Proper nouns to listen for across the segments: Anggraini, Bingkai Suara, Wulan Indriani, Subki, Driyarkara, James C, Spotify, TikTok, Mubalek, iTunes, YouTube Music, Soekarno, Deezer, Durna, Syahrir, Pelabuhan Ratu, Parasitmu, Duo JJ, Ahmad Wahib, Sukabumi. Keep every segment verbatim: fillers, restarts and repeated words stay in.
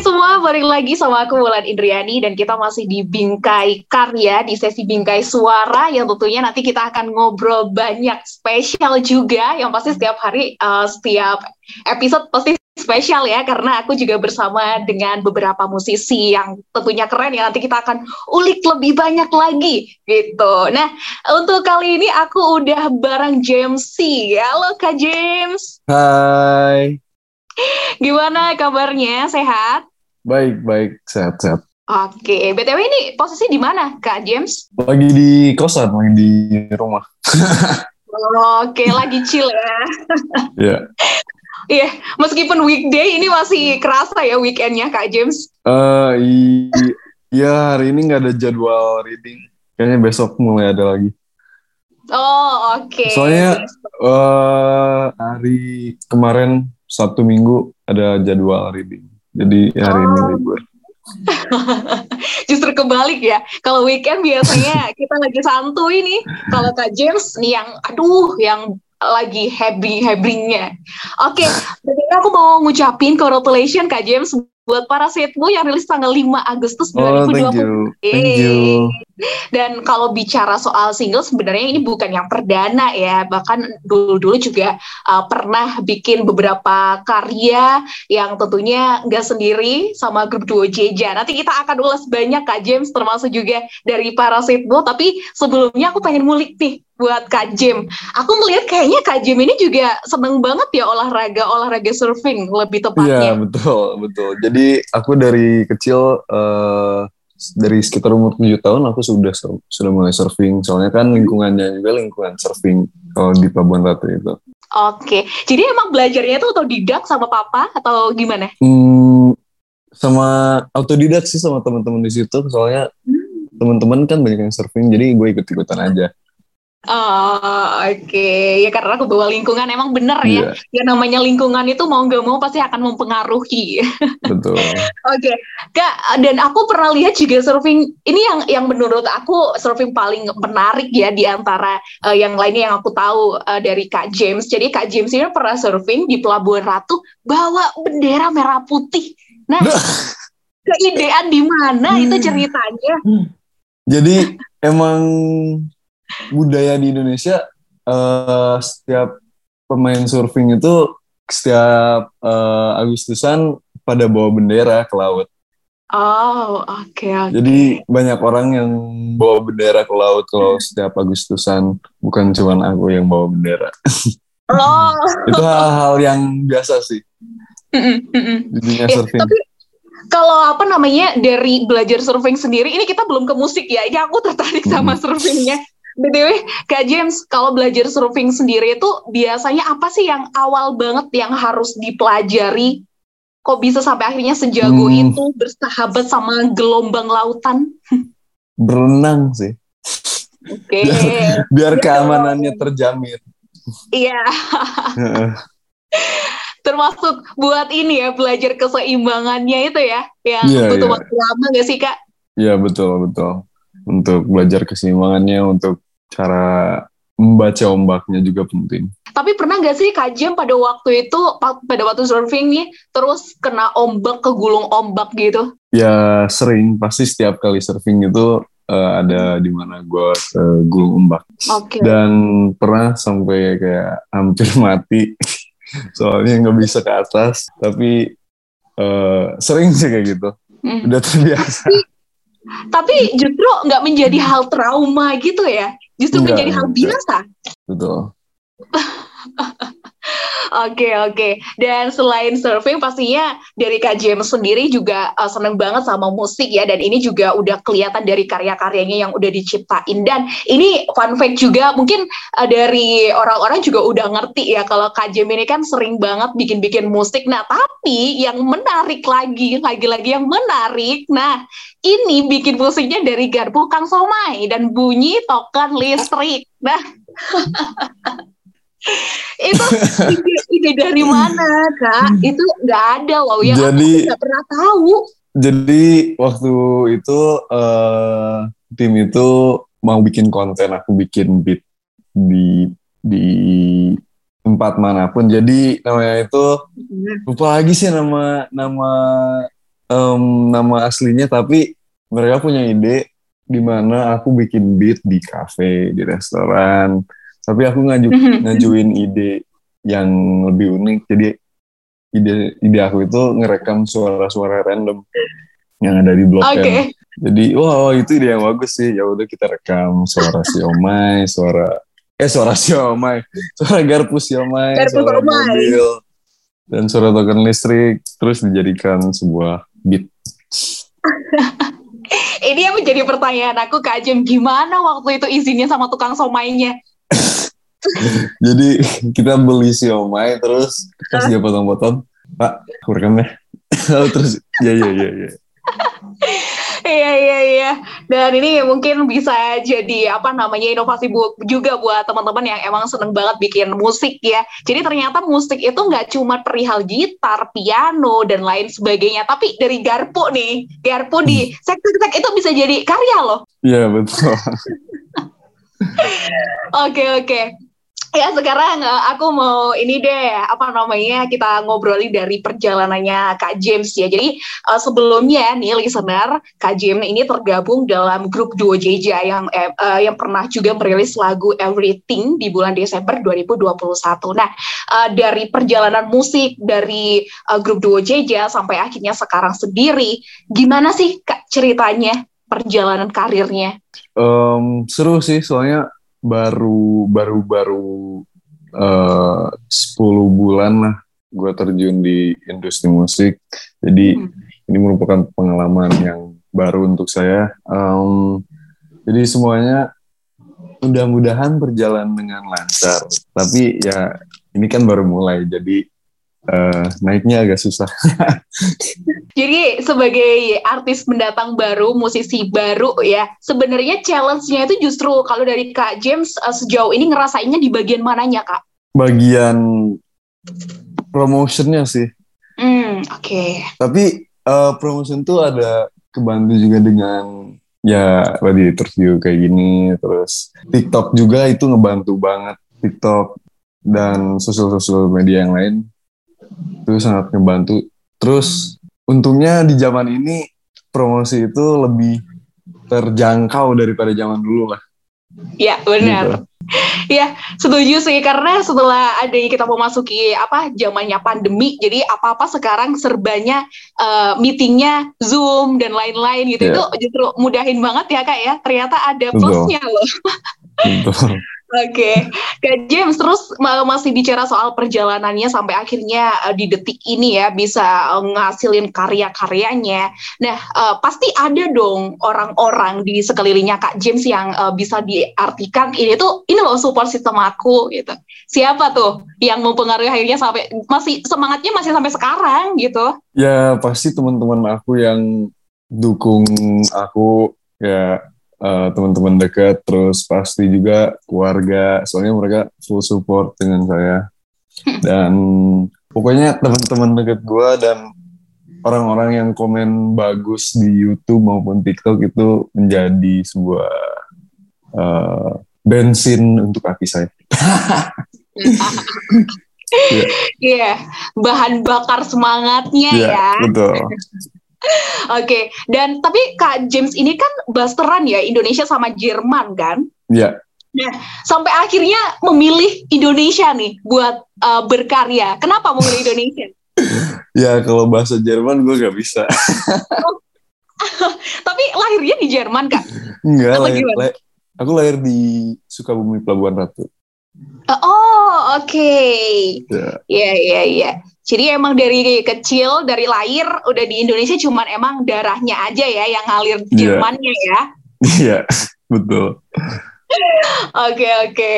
Hai semua, balik lagi sama aku Wulan Indriani dan kita masih di Bingkai Karya, di sesi Bingkai Suara yang tentunya nanti kita akan ngobrol banyak, spesial juga yang pasti setiap hari, uh, setiap episode pasti spesial ya, karena aku juga bersama dengan beberapa musisi yang tentunya keren ya, nanti kita akan ulik lebih banyak lagi gitu. Nah, untuk kali ini aku udah bareng James C. Halo Kak James. Hai. Gimana kabarnya? Sehat? Baik, baik, sehat-sehat. Oke, B T W ini posisi di mana, Kak James? Lagi di kosan, lagi di rumah. Oke, lagi chill ya. Iya. Yeah. Iya, yeah, meskipun weekday ini masih kerasa ya weekendnya Kak James. Uh, iya, hari ini nggak ada jadwal reading. Kayaknya besok mulai ada lagi. Oh, oke. Okay. Soalnya uh, hari kemarin Sabtu Minggu ada jadwal reading. Jadi hari oh. ini libur. Justru kebalik ya. Kalau weekend biasanya kita lagi santuy nih. Kalau Kak James nih yang aduh, yang lagi hebring-hebringnya. Oke, okay, aku mau ngucapin congratulations Kak James buat Parasitmu yang rilis tanggal lima Agustus dua ribu dua puluh. Oh, thank you. Thank you. Dan kalau bicara soal single, sebenarnya ini bukan yang perdana ya. Bahkan dulu-dulu juga uh, pernah bikin beberapa karya yang tentunya nggak sendiri sama grup Duo J J. Nanti kita akan ulas banyak Kak James, termasuk juga dari Parasitmu. Tapi sebelumnya aku pengen ngulik nih buat Kak Jim. Aku melihat kayaknya Kak Jim ini juga seneng banget ya olahraga, olahraga surfing lebih tepatnya. Iya, betul, betul. Jadi aku dari kecil, uh, dari sekitar umur tujuh tahun aku sudah sudah mulai surfing. Soalnya kan lingkungannya juga lingkungan surfing kalau di Pelabuhan Ratu itu. Oke, jadi emang belajarnya itu autodidak sama papa atau gimana? Hmm, sama autodidak sih, sama teman-teman di situ. Soalnya hmm. teman-teman kan banyak yang surfing, jadi gue ikut-ikutan aja. Oh, oke, okay. Ya karena kebawa lingkungan emang bener yeah. ya. Ya namanya lingkungan itu mau nggak mau pasti akan mempengaruhi. Betul. Oke, okay. Kak. Dan aku pernah lihat juga surfing ini yang yang menurut aku surfing paling menarik ya di antara uh, yang lainnya yang aku tahu uh, dari Kak James. Jadi Kak James ini pernah surfing di Pelabuhan Ratu bawa bendera merah putih. Nah, keidean di mana hmm. itu ceritanya? Jadi emang budaya di Indonesia, uh, setiap pemain surfing itu setiap uh, Agustusan pada bawa bendera ke laut. Oh, oke. Okay, okay. Jadi banyak orang yang bawa bendera ke laut kalau setiap Agustusan, bukan cuma aku yang bawa bendera. Oh. Itu hal-hal yang biasa sih di dunia surfing. Tapi kalau apa namanya dari belajar surfing sendiri, ini kita belum ke musik ya. Ini aku tertarik sama hmm. surfingnya. B T W, Kak James, kalau belajar surfing sendiri itu biasanya apa sih yang awal banget yang harus dipelajari? Kok bisa sampai akhirnya sejago hmm. itu bersahabat sama gelombang lautan? Berenang sih. Oke. Okay. Biar, biar keamanannya terjamin. Iya. Termasuk buat ini ya, belajar keseimbangannya itu ya, yang yeah, butuh yeah. waktu lama nggak sih Kak? Iya yeah, betul betul. Untuk belajar keseimbangannya, untuk cara membaca ombaknya juga penting. Tapi pernah nggak sih Kak Jim pada waktu itu, pada waktu surfing nih, terus kena ombak, kegulung ombak gitu? Ya sering, pasti setiap kali surfing itu uh, ada di mana gue uh, gulung ombak. Okay. Dan pernah sampai kayak hampir mati, soalnya nggak bisa ke atas. Tapi uh, sering sih kayak gitu, hmm. udah terbiasa. Tapi justru nggak menjadi hal trauma gitu ya, justru enggak, menjadi hal biasa. Betul. Oke oke. Dan selain surfing pastinya dari Kak James sendiri juga uh, seneng banget sama musik ya. Dan ini juga udah kelihatan dari karya-karyanya yang udah diciptain. Dan ini fun fact juga mungkin uh, dari orang-orang juga udah ngerti ya kalau Kak James ini kan sering banget bikin-bikin musik. Nah tapi yang menarik lagi, lagi-lagi yang menarik, nah ini bikin musiknya dari garpu Kang Somai dan bunyi token listrik. Nah itu ide, ide dari mana Kak? Itu nggak ada loh yang jadi, aku nggak pernah tahu. Jadi waktu itu uh, tim itu mau bikin konten, aku bikin beat di di tempat manapun. Jadi namanya itu lupa lagi sih nama nama um, nama aslinya, tapi mereka punya ide di mana aku bikin beat di kafe, di restoran, tapi aku ngaju, ngajuin ide yang lebih unik. Jadi ide ide aku itu ngerekam suara-suara random yang ada di blog kan. Okay. Jadi wow, itu ide yang bagus sih. Ya udah kita rekam suara siomay, suara eh suara siomay, suara garpu siomay, garpu suara siomay, mobil, dan suara token listrik, terus dijadikan sebuah beat. Ini yang menjadi pertanyaan aku, Kak Jim, gimana waktu itu izinnya sama tukang somaynya? Jadi kita beli siomay, terus kasih dia potong-potong, Pak, kurangnya. Terus ya ya ya ya. Iya iya iya. Dan ini mungkin bisa jadi apa namanya inovasi bu- juga buat teman-teman yang emang seneng banget bikin musik ya. Jadi ternyata musik itu nggak cuma perihal gitar, piano dan lain sebagainya, tapi dari garpu nih, garpu di sektor-sektor itu bisa jadi karya loh. Iya betul. Oke oke. Ya sekarang aku mau ini deh, apa namanya, kita ngobrolin dari perjalanannya Kak James ya. Jadi uh, sebelumnya nih listener, Kak James ini tergabung dalam grup Duo J J yang uh, yang pernah juga merilis lagu Everything di bulan Desember dua ribu dua puluh satu. Nah uh, dari perjalanan musik dari uh, grup Duo J J sampai akhirnya sekarang sendiri, gimana sih Kak ceritanya perjalanan karirnya? Um, seru sih, soalnya baru baru baru uh, sepuluh bulan lah gue terjun di industri musik, jadi hmm. ini merupakan pengalaman yang baru untuk saya. Um, jadi semuanya mudah-mudahan berjalan dengan lancar, tapi ya ini kan baru mulai, jadi Uh, naiknya agak susah. Jadi sebagai artis pendatang baru, musisi baru ya, sebenarnya challenge-nya itu justru kalau dari Kak James uh, sejauh ini ngerasainnya di bagian mananya, Kak? Bagian promotion-nya sih. Hmm, oke. Okay. Tapi uh, promotion tuh ada kebantu juga dengan ya tadi interview kayak gini, terus TikTok juga itu ngebantu banget, TikTok dan sosial-sosial media yang lain. Itu sangat membantu. Terus untungnya di zaman ini promosi itu lebih terjangkau daripada zaman dulu lah. Ya benar. Gitu. Ya setuju sih, karena setelah ada kita memasuki apa zamannya pandemi, jadi apa-apa sekarang serbanya uh, meetingnya Zoom dan lain-lain gitu. Yeah. Itu justru mudahin banget ya Kak ya. Ternyata ada plusnya loh. Betul. Oke, okay. Kak James, terus masih bicara soal perjalanannya sampai akhirnya uh, di detik ini ya bisa uh, ngasilin karya-karyanya. Nah, uh, pasti ada dong orang-orang di sekelilingnya Kak James yang uh, bisa diartikan ini tuh, ini loh support system aku gitu. Siapa tuh yang mempengaruhi akhirnya sampai masih semangatnya masih sampai sekarang gitu? Ya pasti teman-teman aku yang dukung aku ya. Uh, teman-teman dekat, terus pasti juga keluarga, soalnya mereka full support dengan saya, dan pokoknya teman-teman dekat gue dan orang-orang yang komen bagus di YouTube maupun TikTok itu menjadi sebuah uh, bensin untuk hati saya. Iya, yeah. yeah. Bahan bakar semangatnya yeah, ya. Betul. Oke, okay. Dan tapi Kak James ini kan blasteran ya, Indonesia sama Jerman kan? Iya. Nah, sampai akhirnya memilih Indonesia nih buat uh, berkarya. Kenapa memilih Indonesia? Ya kalau bahasa Jerman gue gak bisa. Tapi lahirnya di Jerman Kak? Enggak, lahir, lahir, aku lahir di Sukabumi, Pelabuhan Ratu. Oh, oke. Okay. Ya, ya, ya. Jadi emang dari kecil, dari lahir udah di Indonesia, cuman emang darahnya aja ya yang ngalir di yeah. Jermannya ya. Iya, yeah, betul. Oke, oke.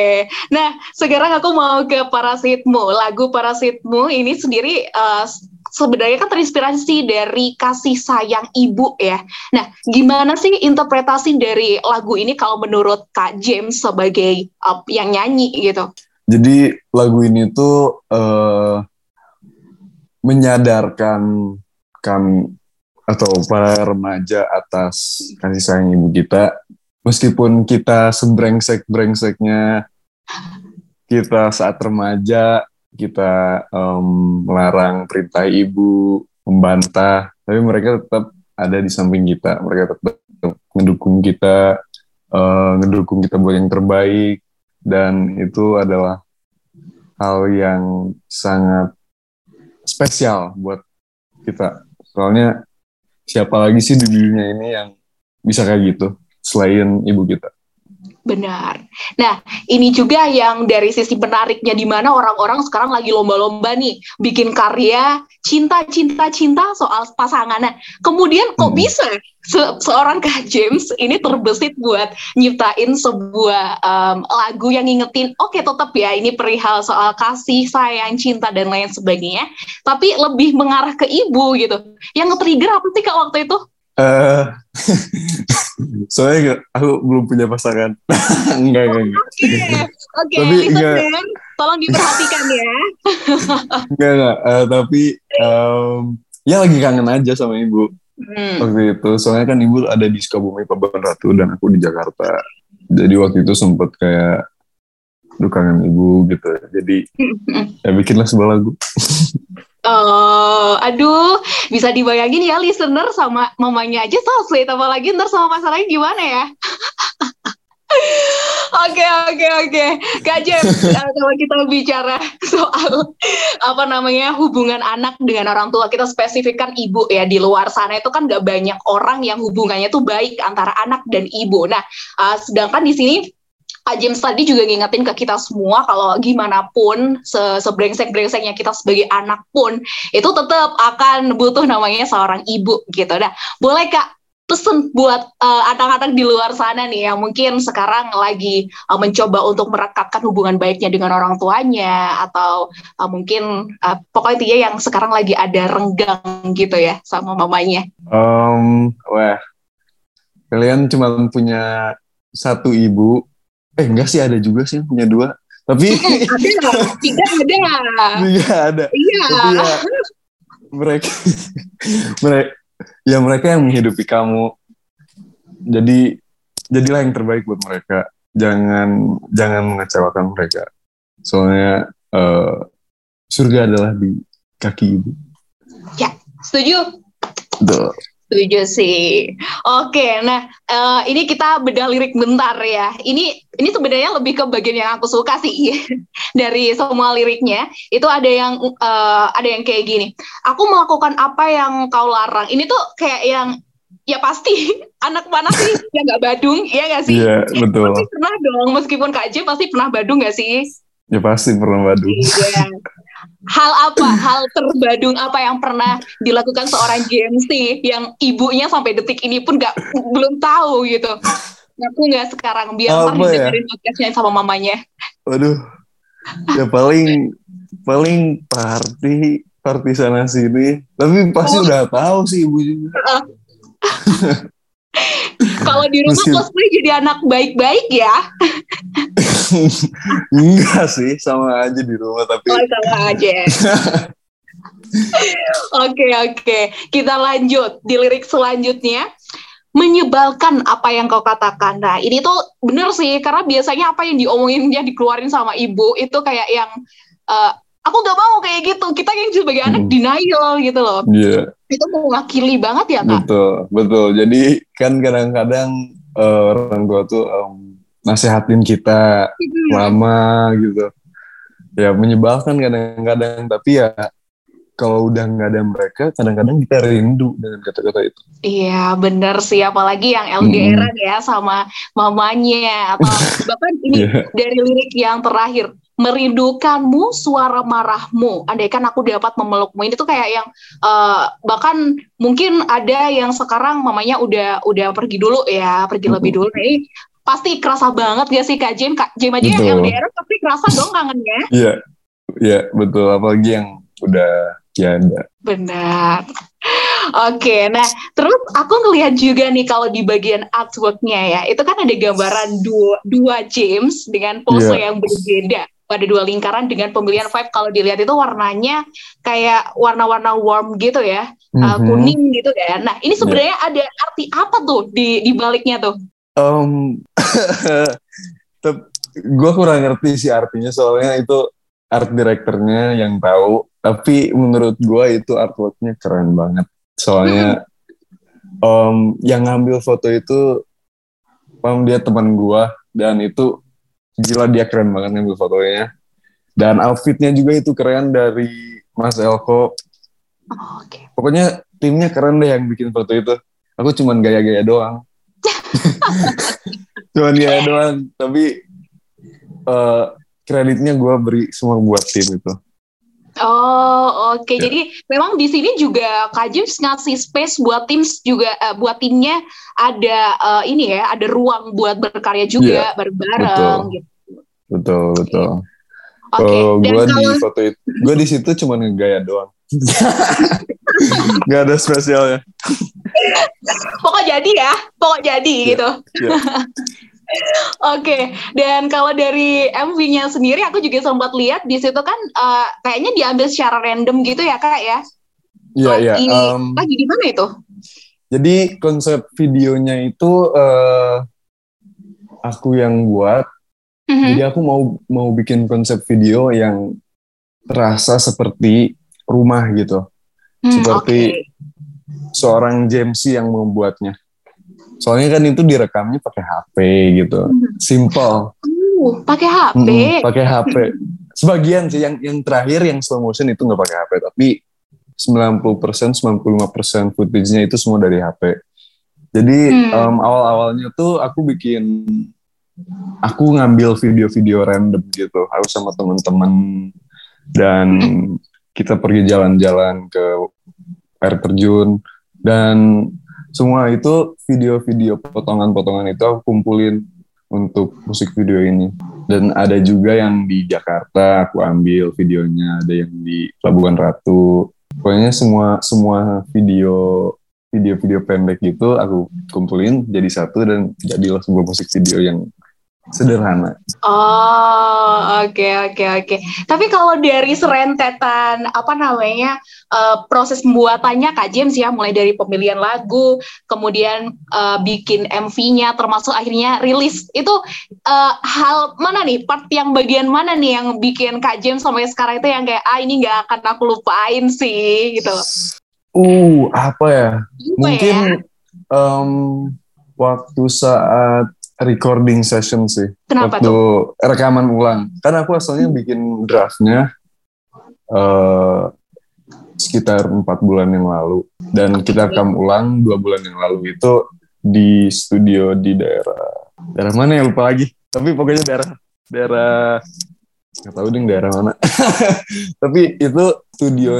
Nah, sekarang aku mau ke Parasitmu. Lagu Parasitmu ini sendiri uh, sebenarnya kan terinspirasi dari kasih sayang ibu ya. Nah, gimana sih interpretasi dari lagu ini kalau menurut Kak James sebagai uh, yang nyanyi gitu? Jadi lagu ini tuh uh, menyadarkan kami atau para remaja atas kasih sayang ibu kita. Meskipun kita sebrengsek-brengseknya, kita saat remaja, kita um, melarang perintah ibu, membantah, tapi mereka tetap ada di samping kita, mereka tetap mendukung kita, uh, mendukung kita buat yang terbaik, dan itu adalah hal yang sangat spesial buat kita. Soalnya siapa lagi sih di dunia ini yang bisa kayak gitu selain ibu kita? Benar. Nah, ini juga yang dari sisi menariknya, di mana orang-orang sekarang lagi lomba-lomba nih bikin karya cinta-cinta-cinta soal pasangannya. Kemudian kok hmm. bisa se- seorang Kak James ini terbesit buat nyiptain sebuah um, lagu yang ngingetin, oke, okay, tetap ya ini perihal soal kasih, sayang, cinta dan lain sebagainya, tapi lebih mengarah ke ibu gitu. Yang nge-trigger apa sih Kak waktu itu? Uh, soalnya aku belum punya pasangan. Enggak, enggak, enggak. Oke, oke, listener, tolong diperhatikan ya. Enggak, enggak, uh, tapi um, ya lagi kangen aja sama ibu hmm. waktu itu. Soalnya kan ibu ada di Sukabumi, Pelabuhan Ratu, dan aku di Jakarta. Jadi waktu itu sempet kayak, duh, kangen ibu gitu. Jadi ya bikinlah sebuah lagu. Oh, aduh, bisa dibayangin ya listener, sama mamanya aja selesai, tambah lagi ntar sama pasangannya gimana ya? Oke, oke, oke. Kak James, kalau kita bicara soal apa namanya hubungan anak dengan orang tua, kita spesifikkan ibu ya. Di luar sana itu kan gak banyak orang yang hubungannya tuh baik antara anak dan ibu. Nah, uh, sedangkan di sini Kak James tadi juga ngingetin ke kita semua kalau gimana pun sebrengsek-brengseknya kita sebagai anak pun itu tetap akan butuh namanya seorang ibu gitu. Nah, boleh Kak pesan buat uh, anak-anak di luar sana nih yang mungkin sekarang lagi uh, mencoba untuk merekatkan hubungan baiknya dengan orang tuanya, atau uh, mungkin uh, pokoknya dia yang sekarang lagi ada renggang gitu ya sama mamanya. Um, wah, kalian cuma punya satu ibu. Eh, enggak sih, ada juga sih punya dua. Tapi eh, ada, tidak ada. Tidak ada. Iya. Tapi ya, mereka mereka ya mereka yang menghidupi kamu. Jadi jadilah yang terbaik buat mereka. Jangan jangan mengecewakan mereka. Soalnya uh, surga adalah di kaki ibu. Ya, setuju. Duh. Setuju sih. Oke, nah uh, ini kita bedah lirik bentar ya. Ini ini sebenarnya lebih ke bagian yang aku suka sih dari semua liriknya. Itu ada yang uh, ada yang kayak gini. Aku melakukan apa yang kau larang. Ini tuh kayak yang ya pasti anak mana sih yang nggak badung, ya nggak sih? Iya, betul. Pasti pernah dong. Meskipun Kak J pasti pernah badung nggak sih? Ya pasti pernah badung. Iya. Hal apa, hal terbadung apa yang pernah dilakukan seorang James C yang ibunya sampai detik ini pun gak, belum tahu gitu? Aku gak sekarang, biar ntar dengerin podcastnya sama mamanya. Waduh, ya paling paling party, party sana sini. Tapi pasti oh. udah tahu sih ibu juga. Kalau di rumah cosplay jadi anak baik-baik ya? Enggak sih, sama aja di rumah tapi. Oh, sama aja. Oke, oke. Kita lanjut di lirik selanjutnya. Menyebalkan apa yang kau katakan. Nah, ini tuh bener sih, karena biasanya apa yang diomongin, yang dikeluarin sama ibu itu kayak yang uh, aku gak mau kayak gitu. Kita yang sebagai hmm. anak denial gitu loh. Iya. Yeah. Itu mewakili banget ya, Kak. Betul, betul. Jadi kan kadang-kadang uh, orang tua tuh um, nasehatin kita lama gitu, ya menyebalkan kadang-kadang, tapi ya kalau udah nggak ada mereka, kadang-kadang kita rindu dengan kata-kata itu. Iya, benar sih, apalagi yang L D R-an hmm. ya sama mamanya, atau bahkan ini yeah. dari lirik yang terakhir, merindukanmu suara marahmu, andaikan aku dapat memelukmu. Ini tuh kayak yang uh, bahkan mungkin ada yang sekarang mamanya udah udah pergi dulu ya, pergi hmm. lebih dulu nih. Pasti kerasa banget gak sih Kak James? Kak James aja betul. Yang L D R pasti kerasa dong kangennya. Iya, iya betul. Apalagi yang udah janda. Benar. Oke, nah terus aku ngelihat juga nih kalau di bagian artworknya ya, itu kan ada gambaran dua, dua James dengan pose yeah. yang berbeda. Ada dua lingkaran dengan pemilihan vibe, kalau dilihat itu warnanya kayak warna-warna warm gitu ya, mm-hmm. uh, kuning gitu kan. Nah ini sebenarnya yeah. ada arti apa tuh di, di baliknya tuh? Um, gue kurang ngerti sih artinya, soalnya itu art directornya yang tahu, tapi menurut gue itu artworknya keren banget. Soalnya um, yang ngambil foto itu, paham, dia teman gue, dan itu gila dia keren banget ngambil fotonya. Dan outfitnya juga itu keren dari Mas Elko. Oh, okay. Pokoknya timnya keren deh yang bikin foto itu. Aku cuman gaya-gaya doang. Cuman gaya doang, tapi uh, kreditnya gue beri semua buat tim itu. Oh, oke. Okay. Ya. Jadi memang di sini juga Kak James ngasih space buat tim juga, uh, buat timnya ada uh, ini ya, ada ruang buat berkarya juga ya, bareng-bareng. Betul, gitu. Betul, betul. Oke. Okay. Oh, gue kalau... di foto itu, gue di situ cuma ngegaya doang. Gak ada spesialnya. Pokok jadi ya, pokok jadi ya, gitu. Ya. Oke, okay. Dan kalau dari M V-nya sendiri, aku juga sempat lihat di situ kan uh, kayaknya diambil secara random gitu ya Kak ya? Iya, iya. Um, lagi di mana itu? Jadi konsep videonya itu uh, aku yang buat. Mm-hmm. Jadi aku mau mau bikin konsep video yang terasa seperti rumah gitu, mm, seperti okay. seorang James C yang membuatnya. Soalnya kan itu direkamnya pakai H P gitu, simple. Uh, pakai H P. Mm-mm, pakai H P. Sebagian sih yang yang terakhir yang slow motion itu nggak pakai H P, tapi sembilan puluh persen, sembilan puluh lima persen footage-nya itu semua dari H P. Jadi hmm. um, awal-awalnya tuh aku bikin, aku ngambil video-video random gitu, aku sama teman-teman dan kita pergi jalan-jalan ke air terjun dan semua itu video-video potongan-potongan itu aku kumpulin untuk musik video ini. Dan ada juga yang di Jakarta aku ambil videonya, ada yang di Pelabuhan Ratu. Pokoknya semua semua video video-video pendek gitu aku kumpulin jadi satu dan jadilah sebuah musik video yang sederhana. Oh, oke, okay, oke, okay, oke. Okay. Tapi kalau dari serentetan apa namanya uh, proses pembuatannya Kak James ya, mulai dari pemilihan lagu, kemudian uh, bikin M V-nya, termasuk akhirnya rilis, itu uh, hal mana nih? Part yang bagian mana nih yang bikin Kak James sampai sekarang itu yang kayak ah ini nggak akan aku lupain sih gitu? Uh, apa ya? Apa Mungkin ya? Um, waktu saat recording session sih. Kenapa waktu tuh? Rekaman ulang. Karena aku asalnya bikin draftnya uh, sekitar empat bulan yang lalu. Dan okay. kita rekam ulang dua bulan yang lalu itu di studio di daerah. Daerah mana ya lupa lagi. Tapi pokoknya daerah. Daerah. Gak tahu deh daerah mana. Tapi itu studio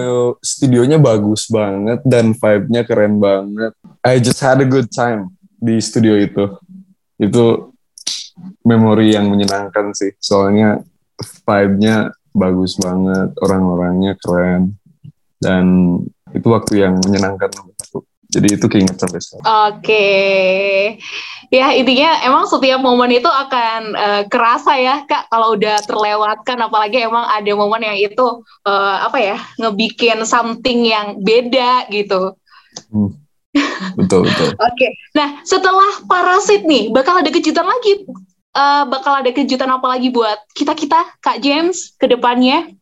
studionya bagus banget. Dan vibe-nya keren banget. I just had a good time di studio itu. Itu memori yang menyenangkan sih, soalnya vibe-nya bagus banget, orang-orangnya keren, dan itu waktu yang menyenangkan menurut aku. Jadi itu keinget sampai sekarang. Oke, okay. Ya intinya emang setiap momen itu akan uh, kerasa ya Kak kalau udah terlewatkan, apalagi emang ada momen yang itu uh, apa ya ngebikin something yang beda gitu. Hmm. Betul, betul. Oke, okay. Nah setelah Parasit nih, bakal ada kejutan lagi, uh, bakal ada kejutan apa lagi buat kita-kita Kak James ke depannya?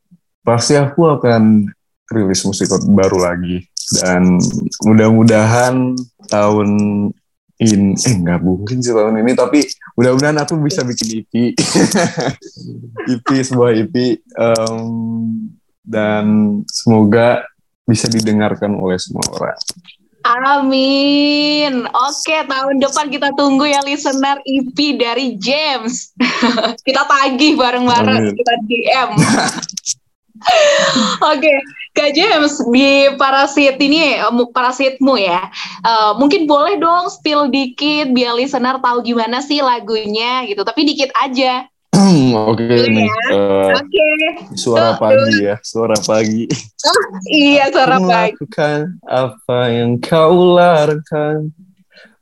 Pasti aku akan rilis musik baru lagi, dan mudah-mudahan tahun ini, eh nggak mungkin sih tahun ini, tapi mudah-mudahan aku bisa bikin E P. E P, sebuah E P, um, dan semoga bisa didengarkan oleh semua orang. Amin. Oke, tahun depan kita tunggu ya listener E P dari James. Kita tagih bareng-bareng, kita D M. Oke, Kak James, di Parasit ini, Parasitmu ya, uh, mungkin boleh dong spill dikit biar listener tahu gimana sih lagunya gitu, tapi dikit aja. Oke okay, nih, ya. uh, okay. Suara pagi ya, suara pagi. Oh, iya, suara aku pagi. Lakukan apa yang kau larangkan,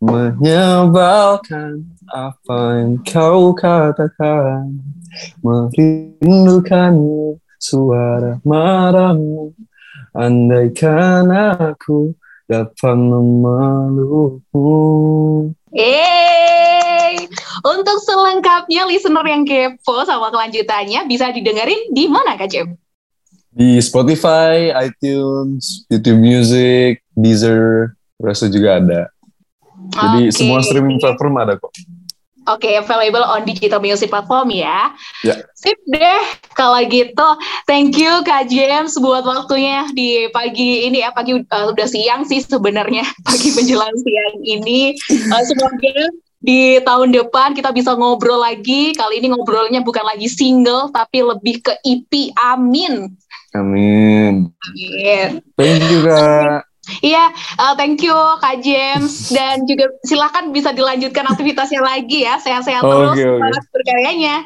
menyebalkan apa yang kau katakan, merindukanmu, suara marahmu, andaikan aku dapat memelukmu. Yeay, Untuk selengkapnya, listener yang kepo sama kelanjutannya bisa didengerin di mana, Kak Jem? Di Spotify, iTunes, YouTube Music, Deezer, rasa juga ada. Jadi okay. Semua streaming platform ada kok. Oke, okay, available on digital music platform ya. Yeah. Sip deh, kalau gitu. Thank you Kak James buat waktunya di pagi ini ya. Pagi uh, udah siang sih sebenarnya, pagi menjelang siang ini. Uh, semoga di tahun depan kita bisa ngobrol lagi. Kali ini ngobrolnya bukan lagi single, tapi lebih ke E P. Amin. Amin. Amin. Thank you Kak. Iya, uh, thank you Kak James. Dan juga silakan bisa dilanjutkan aktivitasnya lagi ya. Sehat-sehat oh, terus, okay, semangat okay. berkaryanya.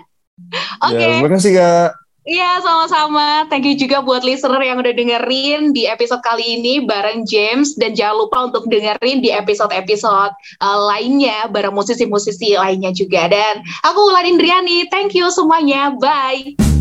Oke, okay. ya, terima kasih Kak. Iya, sama-sama. Thank you juga buat listener yang udah dengerin di episode kali ini bareng James. Dan jangan lupa untuk dengerin di episode-episode uh, lainnya bareng musisi-musisi lainnya juga. Dan aku Wulan Indriani, thank you semuanya, bye.